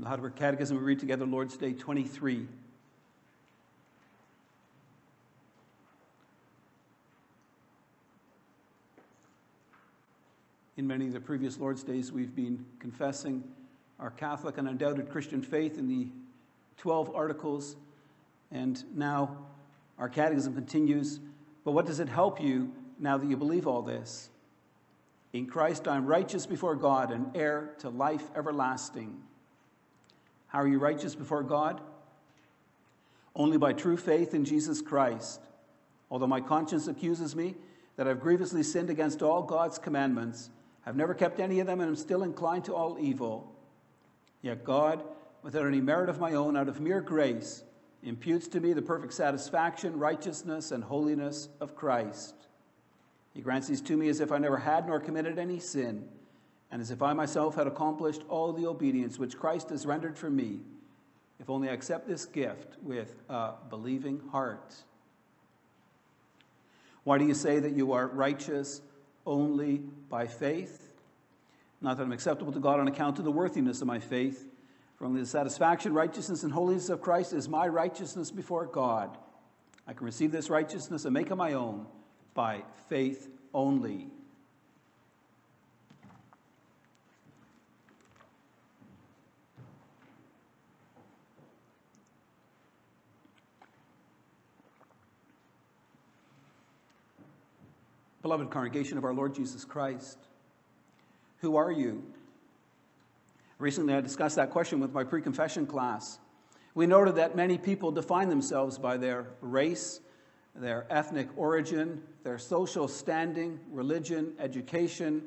From the Heidelberg Catechism, we read together Lord's Day 23. In many of the previous Lord's Days, we've been confessing our Catholic and undoubted Christian faith in the 12 articles, and now our Catechism continues. But what does it help you now that you believe all this? In Christ, I'm righteous before God and heir to life everlasting. How are you righteous before God? Only by true faith in Jesus Christ. Although my conscience accuses me that I've grievously sinned against all God's commandments, I've never kept any of them, and am still inclined to all evil. Yet God, without any merit of my own, out of mere grace, imputes to me the perfect satisfaction, righteousness, and holiness of Christ. He grants these to me as if I never had nor committed any sin, and as if I myself had accomplished all the obedience which Christ has rendered for me, if only I accept this gift with a believing heart. Why do you say that you are righteous only by faith? Not that I'm acceptable to God on account of the worthiness of my faith, for only the satisfaction, righteousness, and holiness of Christ is my righteousness before God. I can receive this righteousness and make it my own by faith only. Beloved congregation of our Lord Jesus Christ, who are you? Recently, I discussed that question with my pre-confession class. We noted that many people define themselves by their race, their ethnic origin, their social standing, religion, education,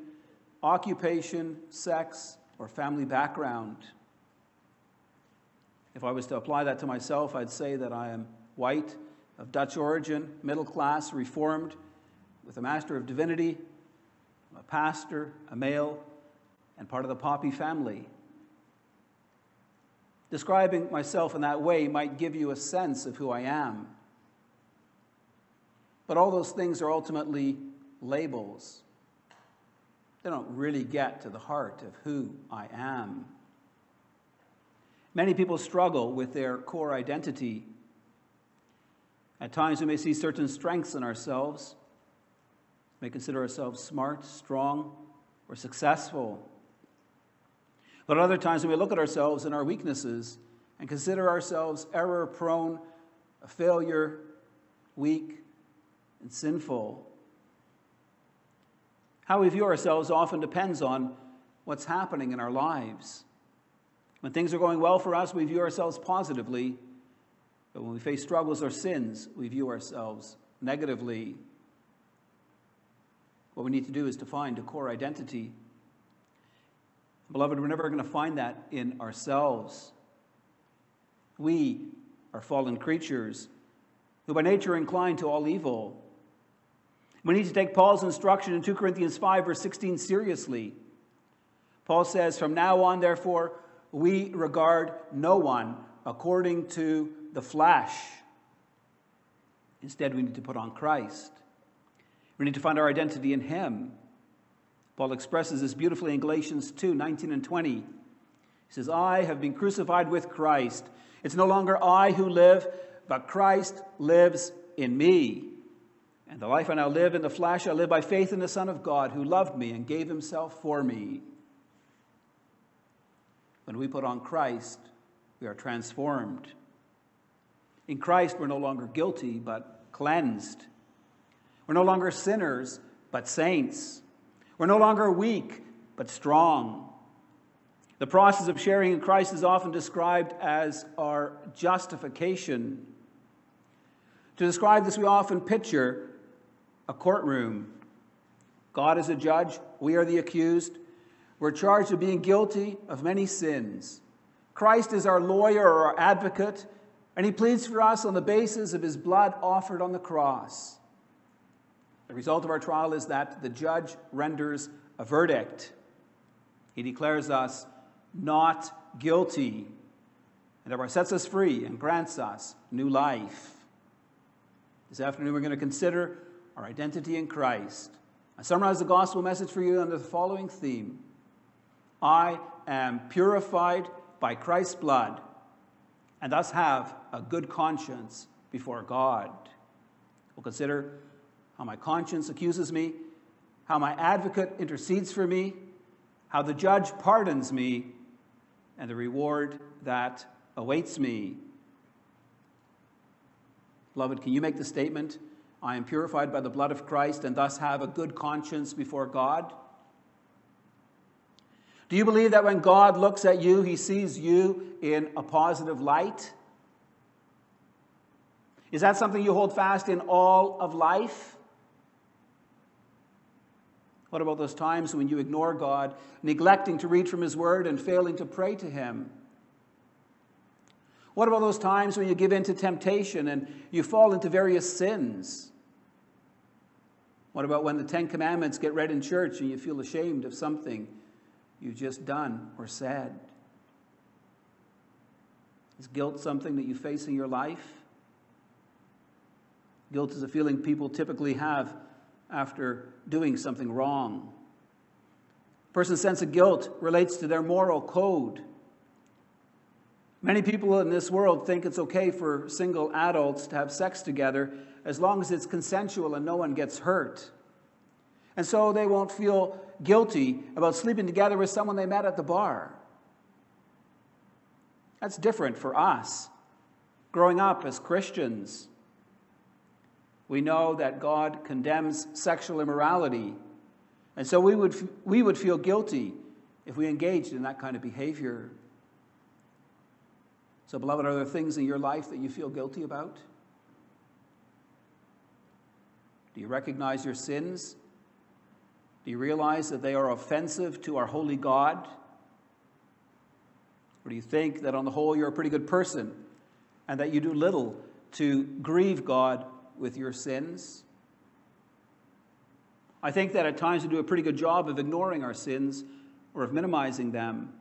occupation, sex, or family background. If I was to apply that to myself, I'd say that I am white, of Dutch origin, middle class, reformed, with a Master of Divinity, a pastor, a male, and part of the Poppy family. Describing myself in that way might give you a sense of who I am. But all those things are ultimately labels. They don't really get to the heart of who I am. Many people struggle with their core identity. At times we may see certain strengths in ourselves. We may consider ourselves smart, strong, or successful. But other times we may look at ourselves and our weaknesses and consider ourselves error-prone, a failure, weak, and sinful. How we view ourselves often depends on what's happening in our lives. When things are going well for us, we view ourselves positively, but when we face struggles or sins, we view ourselves negatively. What we need to do is to find a core identity. Beloved, we're never going to find that in ourselves. We are fallen creatures who by nature are inclined to all evil. We need to take Paul's instruction in 2 Corinthians 5, verse 16 seriously. Paul says, "From now on, therefore, we regard no one according to the flesh." Instead, we need to put on Christ. We need to find our identity in Him. Paul expresses this beautifully in Galatians 2, 19 and 20. He says, "I have been crucified with Christ. It's no longer I who live, but Christ lives in me. And the life I now live in the flesh, I live by faith in the Son of God, who loved me and gave Himself for me." When we put on Christ, we are transformed. In Christ, we're no longer guilty, but cleansed. We're no longer sinners, but saints. We're no longer weak, but strong. The process of sharing in Christ is often described as our justification. To describe this, we often picture a courtroom. God is a judge. We are the accused. We're charged with being guilty of many sins. Christ is our lawyer or our advocate, and He pleads for us on the basis of His blood offered on the cross. The result of our trial is that the judge renders a verdict. He declares us not guilty, and thereby sets us free and grants us new life. This afternoon we're going to consider our identity in Christ. I summarize the gospel message for you under the following theme: I am purified by Christ's blood, and thus have a good conscience before God. We'll consider how my conscience accuses me, how my advocate intercedes for me, how the judge pardons me, and the reward that awaits me. Beloved, can you make the statement, I am purified by the blood of Christ and thus have a good conscience before God? Do you believe that when God looks at you, he sees you in a positive light? Is that something you hold fast in all of life? What about those times when you ignore God, neglecting to read from his word and failing to pray to him? What about those times when you give in to temptation and you fall into various sins? What about when the Ten Commandments get read in church and you feel ashamed of something you've just done or said? Is guilt something that you face in your life? Guilt is a feeling people typically have after doing something wrong. A person's sense of guilt relates to their moral code. Many people in this world think it's okay for single adults to have sex together as long as it's consensual and no one gets hurt. And so they won't feel guilty about sleeping together with someone they met at the bar. That's different for us. Growing up as Christians, we know that God condemns sexual immorality. And so we would feel guilty if we engaged in that kind of behavior. So, beloved, are there things in your life that you feel guilty about? Do you recognize your sins? Do you realize that they are offensive to our holy God? Or do you think that on the whole you're a pretty good person and that you do little to grieve God with your sins? I think that at times we do a pretty good job of ignoring our sins or of minimizing them.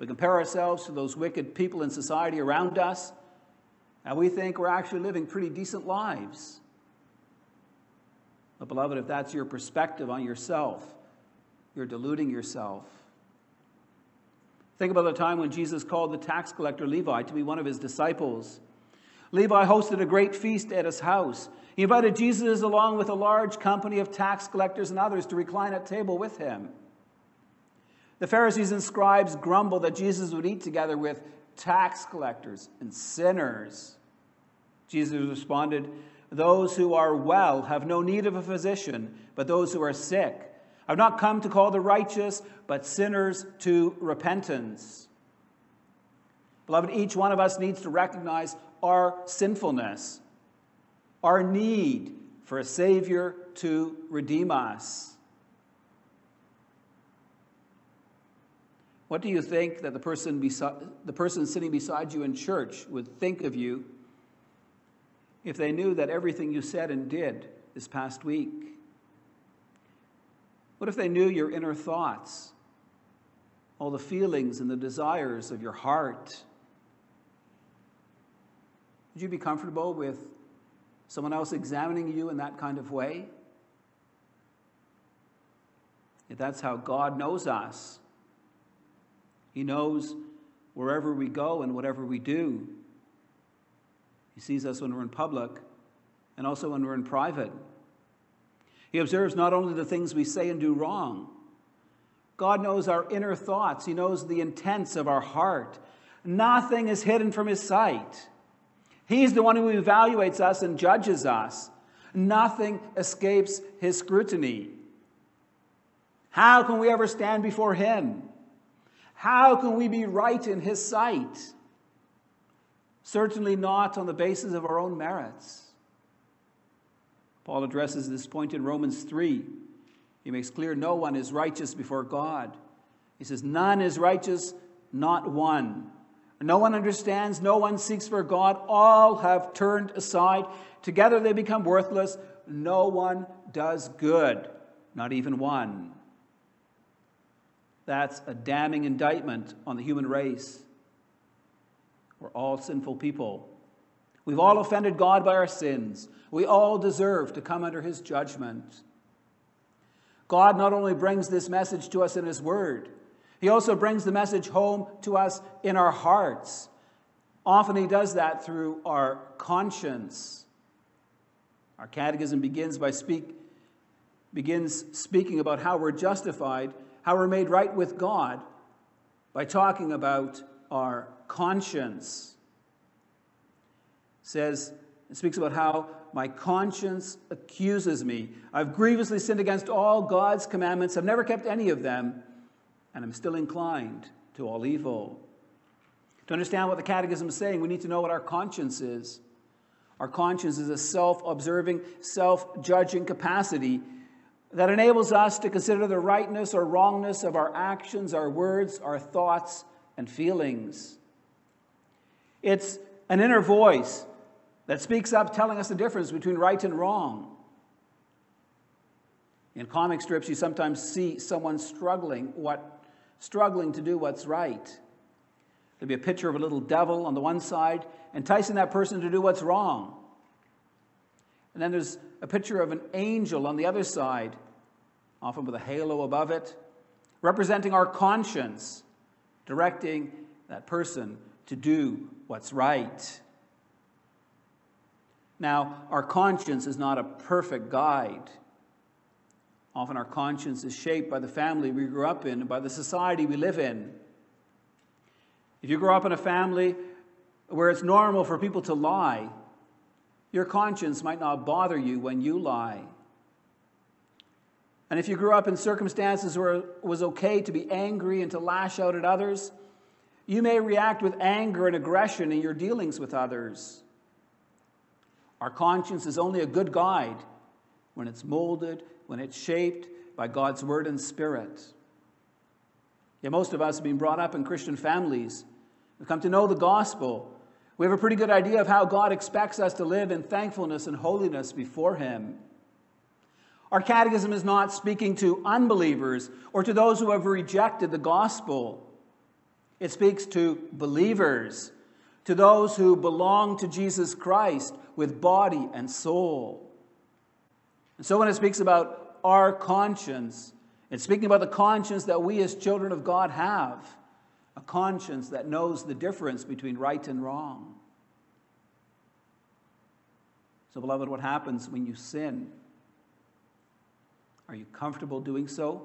We compare ourselves to those wicked people in society around us, and we think we're actually living pretty decent lives. But beloved, if that's your perspective on yourself, you're deluding yourself. Think about the time when Jesus called the tax collector Levi to be one of his disciples. Levi hosted a great feast at his house. He invited Jesus along with a large company of tax collectors and others to recline at table with him. The Pharisees and scribes grumbled that Jesus would eat together with tax collectors and sinners. Jesus responded, "Those who are well have no need of a physician, but those who are sick. I've not come to call the righteous, but sinners to repentance." Beloved, each one of us needs to recognize our sinfulness, our need for a Savior to redeem us. What do you think that the person sitting beside you in church would think of you if they knew that everything you said and did this past week? What if they knew your inner thoughts, all the feelings and the desires of your heart? Would you be comfortable with someone else examining you in that kind of way? If that's how God knows us. He knows wherever we go and whatever we do. He sees us when we're in public and also when we're in private. He observes not only the things we say and do wrong. God knows our inner thoughts. He knows the intents of our heart. Nothing is hidden from his sight. He's the one who evaluates us and judges us. Nothing escapes his scrutiny. How can we ever stand before him? How can we be right in his sight? Certainly not on the basis of our own merits. Paul addresses this point in Romans 3. He makes clear no one is righteous before God. He says, none is righteous, not one. No one understands, no one seeks for God. All have turned aside. Together they become worthless. No one does good, not even one. That's a damning indictment on the human race. We're all sinful people. We've all offended God by our sins. We all deserve to come under his judgment. God not only brings this message to us in his word, He also brings the message home to us in our hearts. Often he does that through our conscience. Our catechism begins speaking about how we're justified, how we're made right with God, by talking about our conscience. It speaks about how my conscience accuses me. I've grievously sinned against all God's commandments. I've never kept any of them, and I'm still inclined to all evil. To understand what the Catechism is saying, we need to know what our conscience is. Our conscience is a self-observing, self-judging capacity that enables us to consider the rightness or wrongness of our actions, our words, our thoughts, and feelings. It's an inner voice that speaks up, telling us the difference between right and wrong. In comic strips, you sometimes see someone struggling to do what's right. There'll be a picture of a little devil on the one side, enticing that person to do what's wrong. And then there's a picture of an angel on the other side, often with a halo above it, representing our conscience, directing that person to do what's right. Now, our conscience is not a perfect guide. Often our conscience is shaped by the family we grew up in, by the society we live in. If you grow up in a family where it's normal for people to lie, your conscience might not bother you when you lie. And if you grew up in circumstances where it was okay to be angry and to lash out at others, you may react with anger and aggression in your dealings with others. Our conscience is only a good guide when it's molded, when it's shaped by God's Word and Spirit. Yet most of us have been brought up in Christian families. We've come to know the gospel. We have a pretty good idea of how God expects us to live in thankfulness and holiness before Him. Our catechism is not speaking to unbelievers or to those who have rejected the gospel. It speaks to believers, to those who belong to Jesus Christ with body and soul. And so when it speaks about our conscience, it's speaking about the conscience that we as children of God have, a conscience that knows the difference between right and wrong. So, beloved, what happens when you sin? Are you comfortable doing so?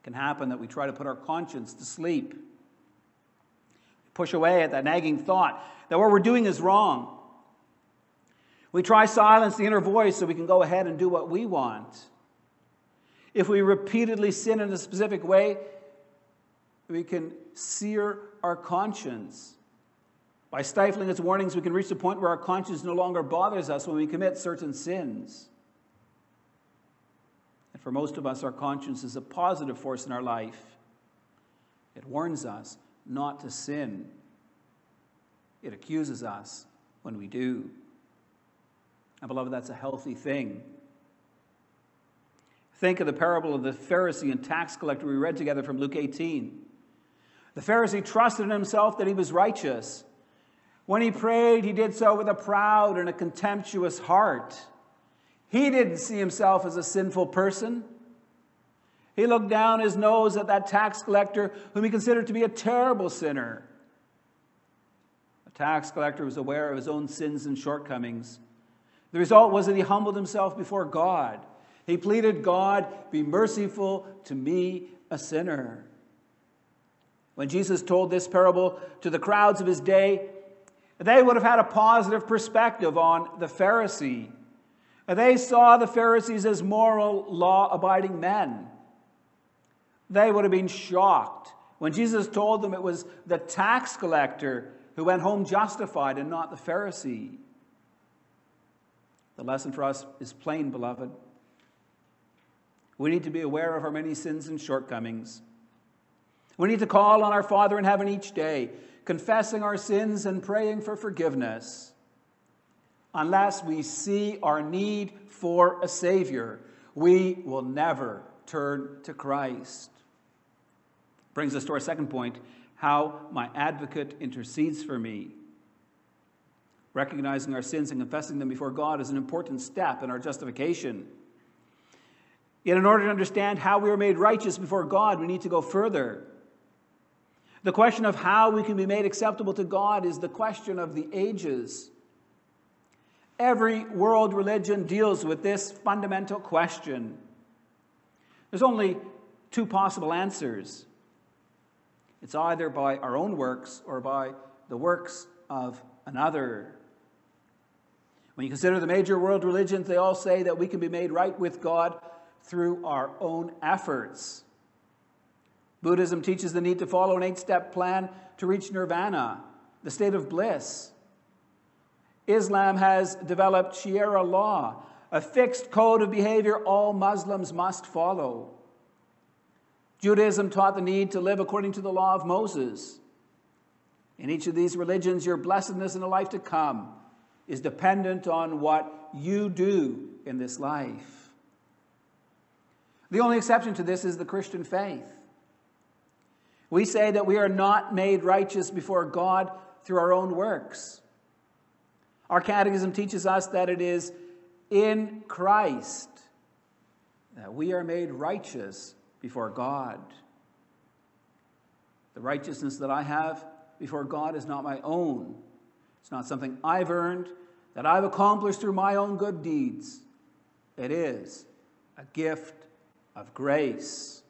It can happen that we try to put our conscience to sleep, push away at that nagging thought that what we're doing is wrong. We try silence the inner voice so we can go ahead and do what we want. If we repeatedly sin in a specific way, we can sear our conscience. By stifling its warnings, we can reach the point where our conscience no longer bothers us when we commit certain sins. And for most of us, our conscience is a positive force in our life. It warns us not to sin. It accuses us when we do. And beloved, that's a healthy thing. Think of the parable of the Pharisee and tax collector we read together from Luke 18. The Pharisee trusted in himself that he was righteous. When he prayed, he did so with a proud and a contemptuous heart. He didn't see himself as a sinful person. He looked down his nose at that tax collector whom he considered to be a terrible sinner. The tax collector was aware of his own sins and shortcomings. The result was that he humbled himself before God. He pleaded, "God, be merciful to me, a sinner." When Jesus told this parable to the crowds of his day, they would have had a positive perspective on the Pharisee. They saw the Pharisees as moral, law-abiding men. They would have been shocked when Jesus told them it was the tax collector who went home justified and not the Pharisee. The lesson for us is plain, beloved. We need to be aware of our many sins and shortcomings. We need to call on our Father in heaven each day, confessing our sins and praying for forgiveness. Unless we see our need for a Savior, we will never turn to Christ. Brings us to our second point, how my advocate intercedes for me. Recognizing our sins and confessing them before God is an important step in our justification. Yet in order to understand how we are made righteous before God, we need to go further. The question of how we can be made acceptable to God is the question of the ages. Every world religion deals with this fundamental question. There's only two possible answers. It's either by our own works or by the works of another. When you consider the major world religions, they all say that we can be made right with God through our own efforts. Buddhism teaches the need to follow an 8-step plan to reach nirvana, the state of bliss. Islam has developed Sharia law, a fixed code of behavior all Muslims must follow. Judaism taught the need to live according to the law of Moses. In each of these religions, your blessedness in the life to come is dependent on what you do in this life. The only exception to this is the Christian faith. We say that we are not made righteous before God through our own works. Our Catechism teaches us that it is in Christ that we are made righteous before God. The righteousness that I have before God is not my own. It's not something I've earned, that I've accomplished through my own good deeds. It is a gift of grace.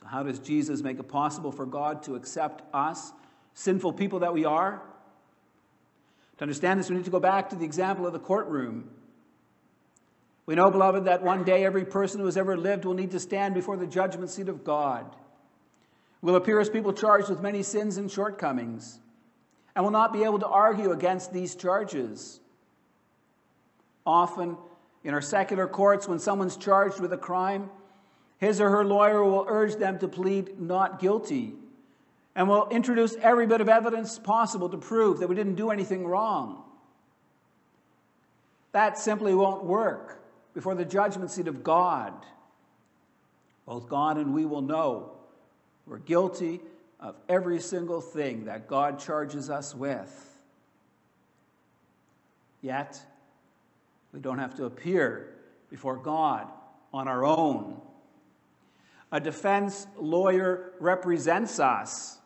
So how does Jesus make it possible for God to accept us, sinful people that we are? To understand this, we need to go back to the example of the courtroom. We know, beloved, that one day every person who has ever lived will need to stand before the judgment seat of God. We'll appear as people charged with many sins and shortcomings, and will not be able to argue against these charges. Often, in our secular courts, when someone's charged with a crime, his or her lawyer will urge them to plead not guilty, and we'll introduce every bit of evidence possible to prove that we didn't do anything wrong. That simply won't work before the judgment seat of God. Both God and we will know we're guilty of every single thing that God charges us with. Yet, we don't have to appear before God on our own. A defense lawyer represents us.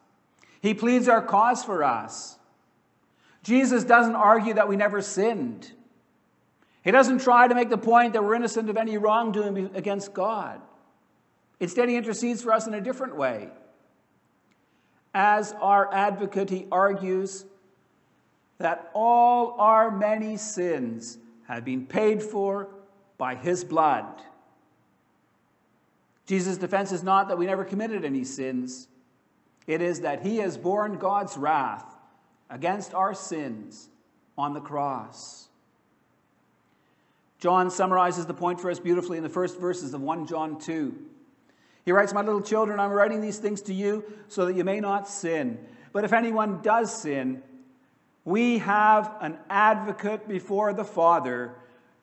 He pleads our cause for us. Jesus doesn't argue that we never sinned. He doesn't try to make the point that we're innocent of any wrongdoing against God. Instead, he intercedes for us in a different way. As our advocate, he argues that all our many sins have been paid for by his blood. Jesus' defense is not that we never committed any sins. It is that he has borne God's wrath against our sins on the cross. John summarizes the point for us beautifully in the first verses of 1 John 2. He writes, "My little children, I'm writing these things to you so that you may not sin. But if anyone does sin, we have an advocate before the Father,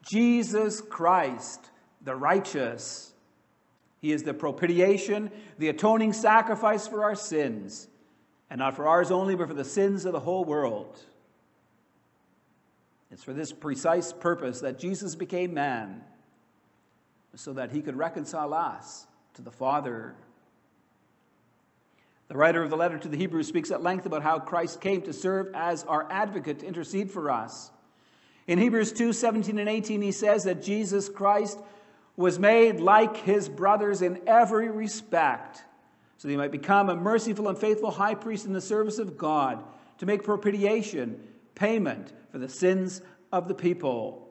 Jesus Christ, the righteous. He is the propitiation, the atoning sacrifice for our sins, and not for ours only, but for the sins of the whole world." It's for this precise purpose that Jesus became man, so that he could reconcile us to the Father. The writer of the letter to the Hebrews speaks at length about how Christ came to serve as our advocate, to intercede for us. In Hebrews 2:17 and 18, he says that Jesus Christ was made like his brothers in every respect, so that he might become a merciful and faithful high priest in the service of God, to make propitiation, payment for the sins of the people.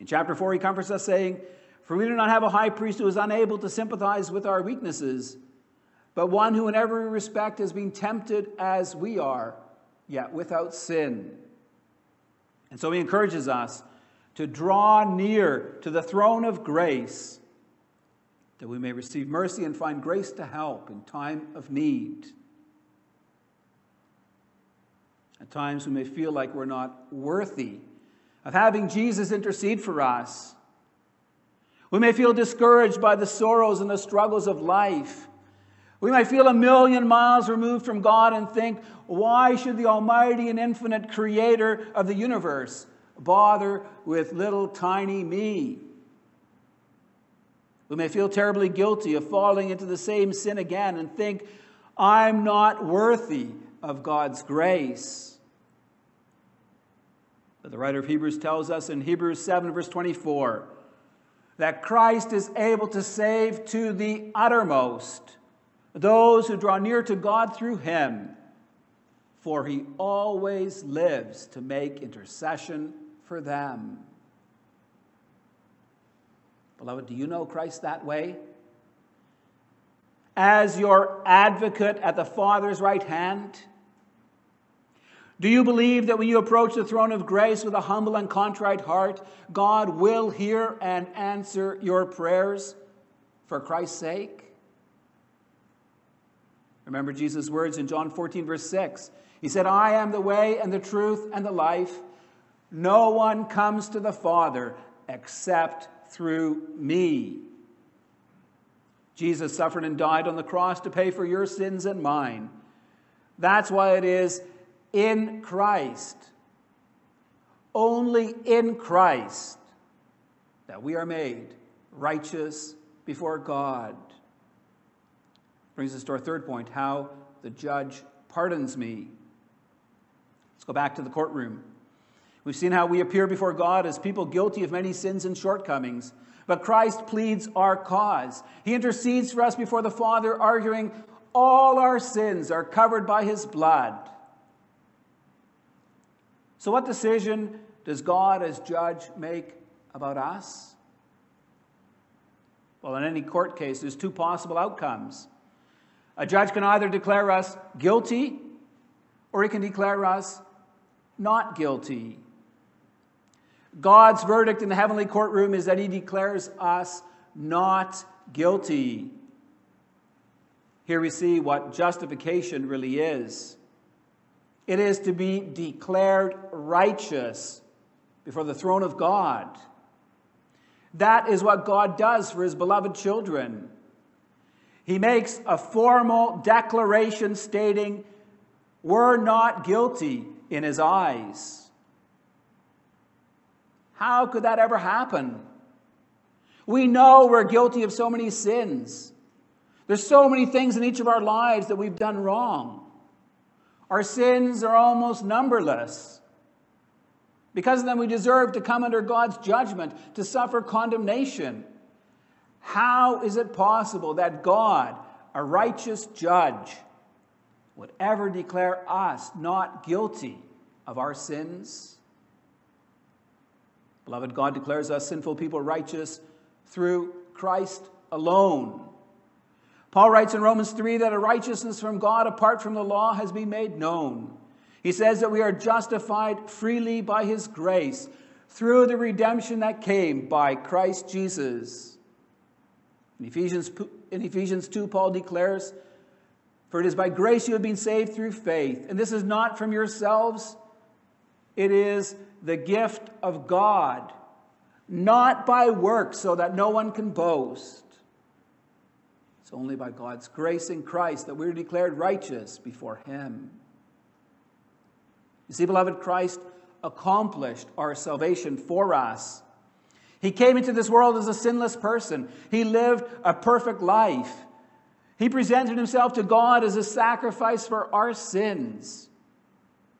In chapter 4, he comforts us saying, "For we do not have a high priest who is unable to sympathize with our weaknesses, but one who in every respect has been tempted as we are, yet without sin." And so he encourages us to draw near to the throne of grace, that we may receive mercy and find grace to help in time of need. At times we may feel like we're not worthy of having Jesus intercede for us. We may feel discouraged by the sorrows and the struggles of life. We might feel a million miles removed from God and think, why should the almighty and infinite creator of the universe bother with little tiny me? who may feel terribly guilty of falling into the same sin again and think, I'm not worthy of God's grace. But the writer of Hebrews tells us in Hebrews 7, verse 24, that Christ is able to save to the uttermost those who draw near to God through him, for he always lives to make intercession for them. Beloved, do you know Christ that way? As your advocate at the Father's right hand? Do you believe that when you approach the throne of grace with a humble and contrite heart, God will hear and answer your prayers for Christ's sake? Remember Jesus' words in John 14, verse 6. He said, I am the way and the truth and the life. No one comes to the Father except through me. Jesus suffered and died on the cross to pay for your sins and mine. That's why it is in Christ, only in Christ, that we are made righteous before God. Brings us to our third point, how the judge pardons me. Let's go back to the courtroom. We've seen how we appear before God as people guilty of many sins and shortcomings. But Christ pleads our cause. He intercedes for us before the Father, arguing all our sins are covered by his blood. So what decision does God as judge make about us? Well, in any court case, there's two possible outcomes. A judge can either declare us guilty, or he can declare us not guilty. God's verdict in the heavenly courtroom is that he declares us not guilty. Here we see what justification really is. It is to be declared righteous before the throne of God. That is what God does for his beloved children. He makes a formal declaration stating, we're not guilty in his eyes. How could that ever happen? We know we're guilty of so many sins. There's so many things in each of our lives that we've done wrong. Our sins are almost numberless. Because of them, we deserve to come under God's judgment, to suffer condemnation. How is it possible that God, a righteous judge, would ever declare us not guilty of our sins? Beloved, God declares us sinful people righteous through Christ alone. Paul writes in Romans 3 that a righteousness from God apart from the law has been made known. He says that we are justified freely by his grace through the redemption that came by Christ Jesus. In Ephesians 2, Paul declares, for it is by grace you have been saved through faith, and this is not from yourselves, it is the gift of God, not by works, so that no one can boast. It's only by God's grace in Christ that we're declared righteous before him. You see, beloved, Christ accomplished our salvation for us. He came into this world as a sinless person. He lived a perfect life. He presented himself to God as a sacrifice for our sins.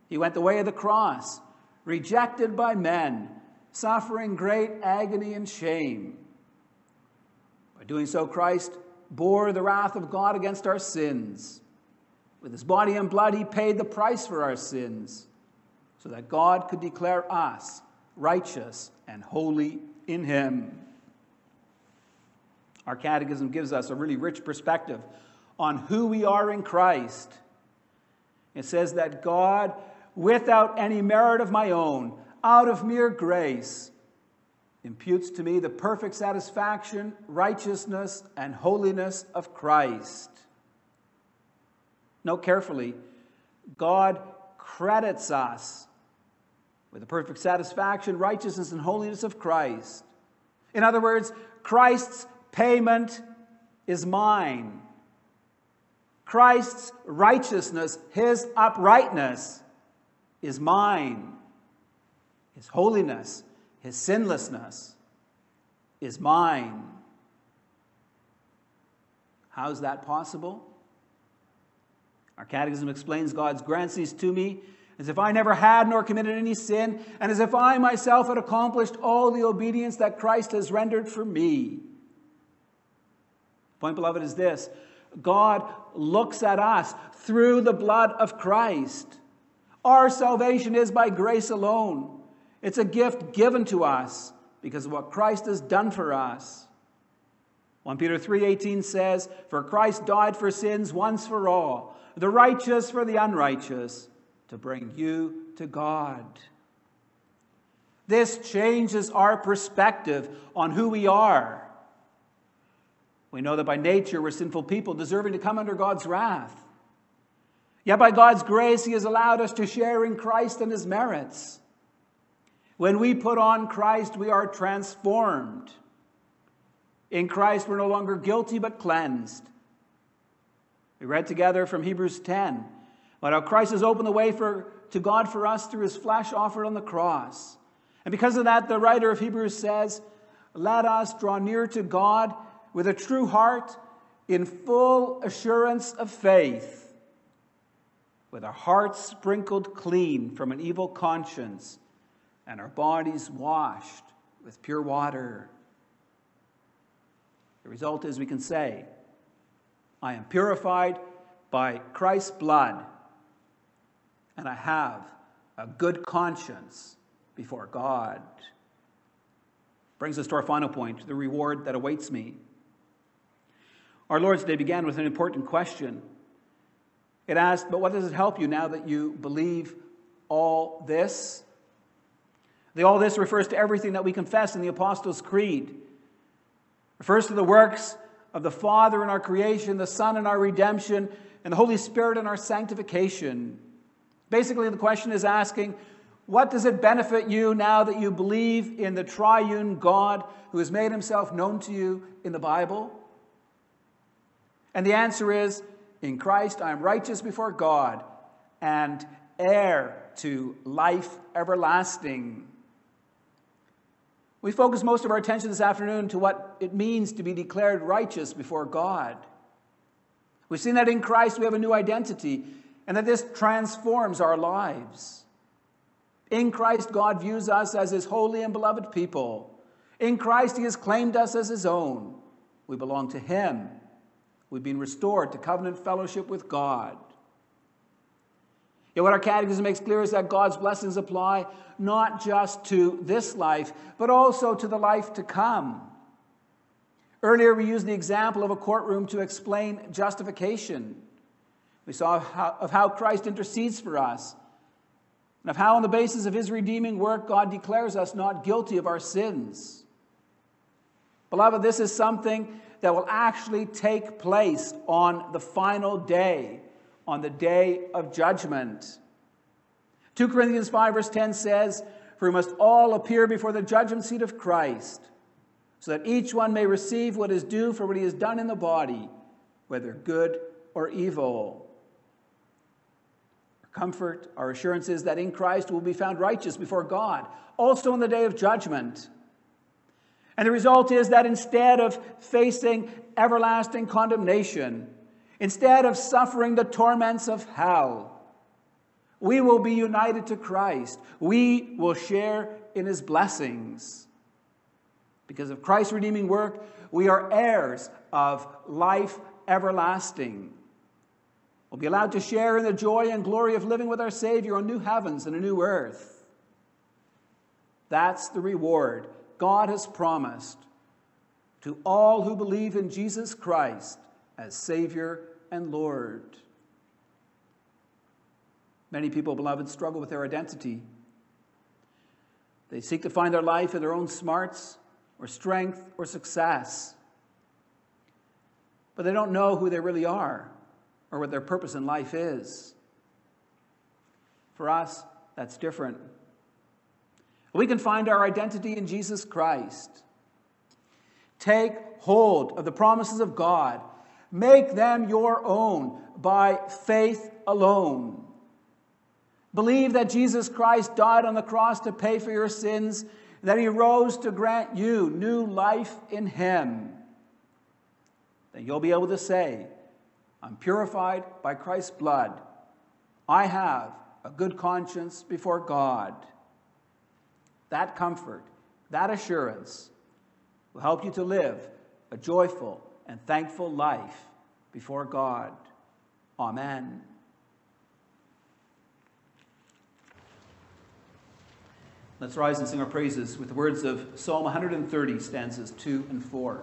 He went the way of the cross, rejected by men, suffering great agony and shame. By doing so, Christ bore the wrath of God against our sins. With his body and blood, he paid the price for our sins, so that God could declare us righteous and holy in him. Our Catechism gives us a really rich perspective on who we are in Christ. It says that God, without any merit of my own, out of mere grace, imputes to me the perfect satisfaction, righteousness, and holiness of Christ. Note carefully, God credits us with the perfect satisfaction, righteousness, and holiness of Christ. In other words, Christ's payment is mine. Christ's righteousness, his uprightness, is mine. His holiness, his sinlessness, is mine. How is that possible? Our Catechism explains, God grants these to me as if I never had nor committed any sin, and as if I myself had accomplished all the obedience that Christ has rendered for me. The point, beloved, is this. God looks at us through the blood of Christ. Our salvation is by grace alone. It's a gift given to us because of what Christ has done for us. 1 Peter 3:18 says, "For Christ died for sins once for all, the righteous for the unrighteous, to bring you to God." This changes our perspective on who we are. We know that by nature we're sinful people deserving to come under God's wrath. Yet by God's grace, He has allowed us to share in Christ and His merits. When we put on Christ, we are transformed. In Christ, we're no longer guilty but cleansed. We read together from Hebrews 10, about how Christ has opened the way to God for us through His flesh offered on the cross. And because of that, the writer of Hebrews says, "Let us draw near to God with a true heart, in full assurance of faith, with our hearts sprinkled clean from an evil conscience, and our bodies washed with pure water." The result is we can say, I am purified by Christ's blood, and I have a good conscience before God. Brings us to our final point, the reward that awaits me. Our Lord's Day began with an important question. It asked, but what does it help you now that you believe all this? The all this refers to everything that we confess in the Apostles' Creed. It refers to the works of the Father in our creation, the Son in our redemption, and the Holy Spirit in our sanctification. Basically, the question is asking, what does it benefit you now that you believe in the triune God who has made Himself known to you in the Bible? And the answer is, in Christ I am righteous before God and heir to life everlasting. We focus most of our attention this afternoon to what it means to be declared righteous before God. We've seen that in Christ we have a new identity and that this transforms our lives. In Christ, God views us as His holy and beloved people. In Christ, He has claimed us as His own. We belong to Him. We've been restored to covenant fellowship with God. Yet what our Catechism makes clear is that God's blessings apply not just to this life, but also to the life to come. Earlier we used the example of a courtroom to explain justification. We saw of how Christ intercedes for us, and of how on the basis of His redeeming work God declares us not guilty of our sins. Beloved, this is something that will actually take place on the final day, on the day of judgment. 2 Corinthians 5 verse 10 says, "For we must all appear before the judgment seat of Christ, so that each one may receive what is due for what he has done in the body, whether good or evil." Our comfort, our assurance is that in Christ we will be found righteous before God, also on the day of judgment. And the result is that instead of facing everlasting condemnation, instead of suffering the torments of hell, we will be united to Christ. We will share in His blessings. Because of Christ's redeeming work, we are heirs of life everlasting. We'll be allowed to share in the joy and glory of living with our Savior on new heavens and a new earth. That's the reward God has promised to all who believe in Jesus Christ as Savior and Lord. Many people, beloved, struggle with their identity. They seek to find their life in their own smarts or strength or success. But they don't know who they really are or what their purpose in life is. For us, that's different. We can find our identity in Jesus Christ. Take hold of the promises of God. Make them your own by faith alone. Believe that Jesus Christ died on the cross to pay for your sins, that He rose to grant you new life in Him. then you'll be able to say, I'm purified by Christ's blood. I have a good conscience before God. That comfort, that assurance will help you to live a joyful and thankful life before God. Amen. Let's rise and sing our praises with the words of Psalm 130, stanzas 2 and 4.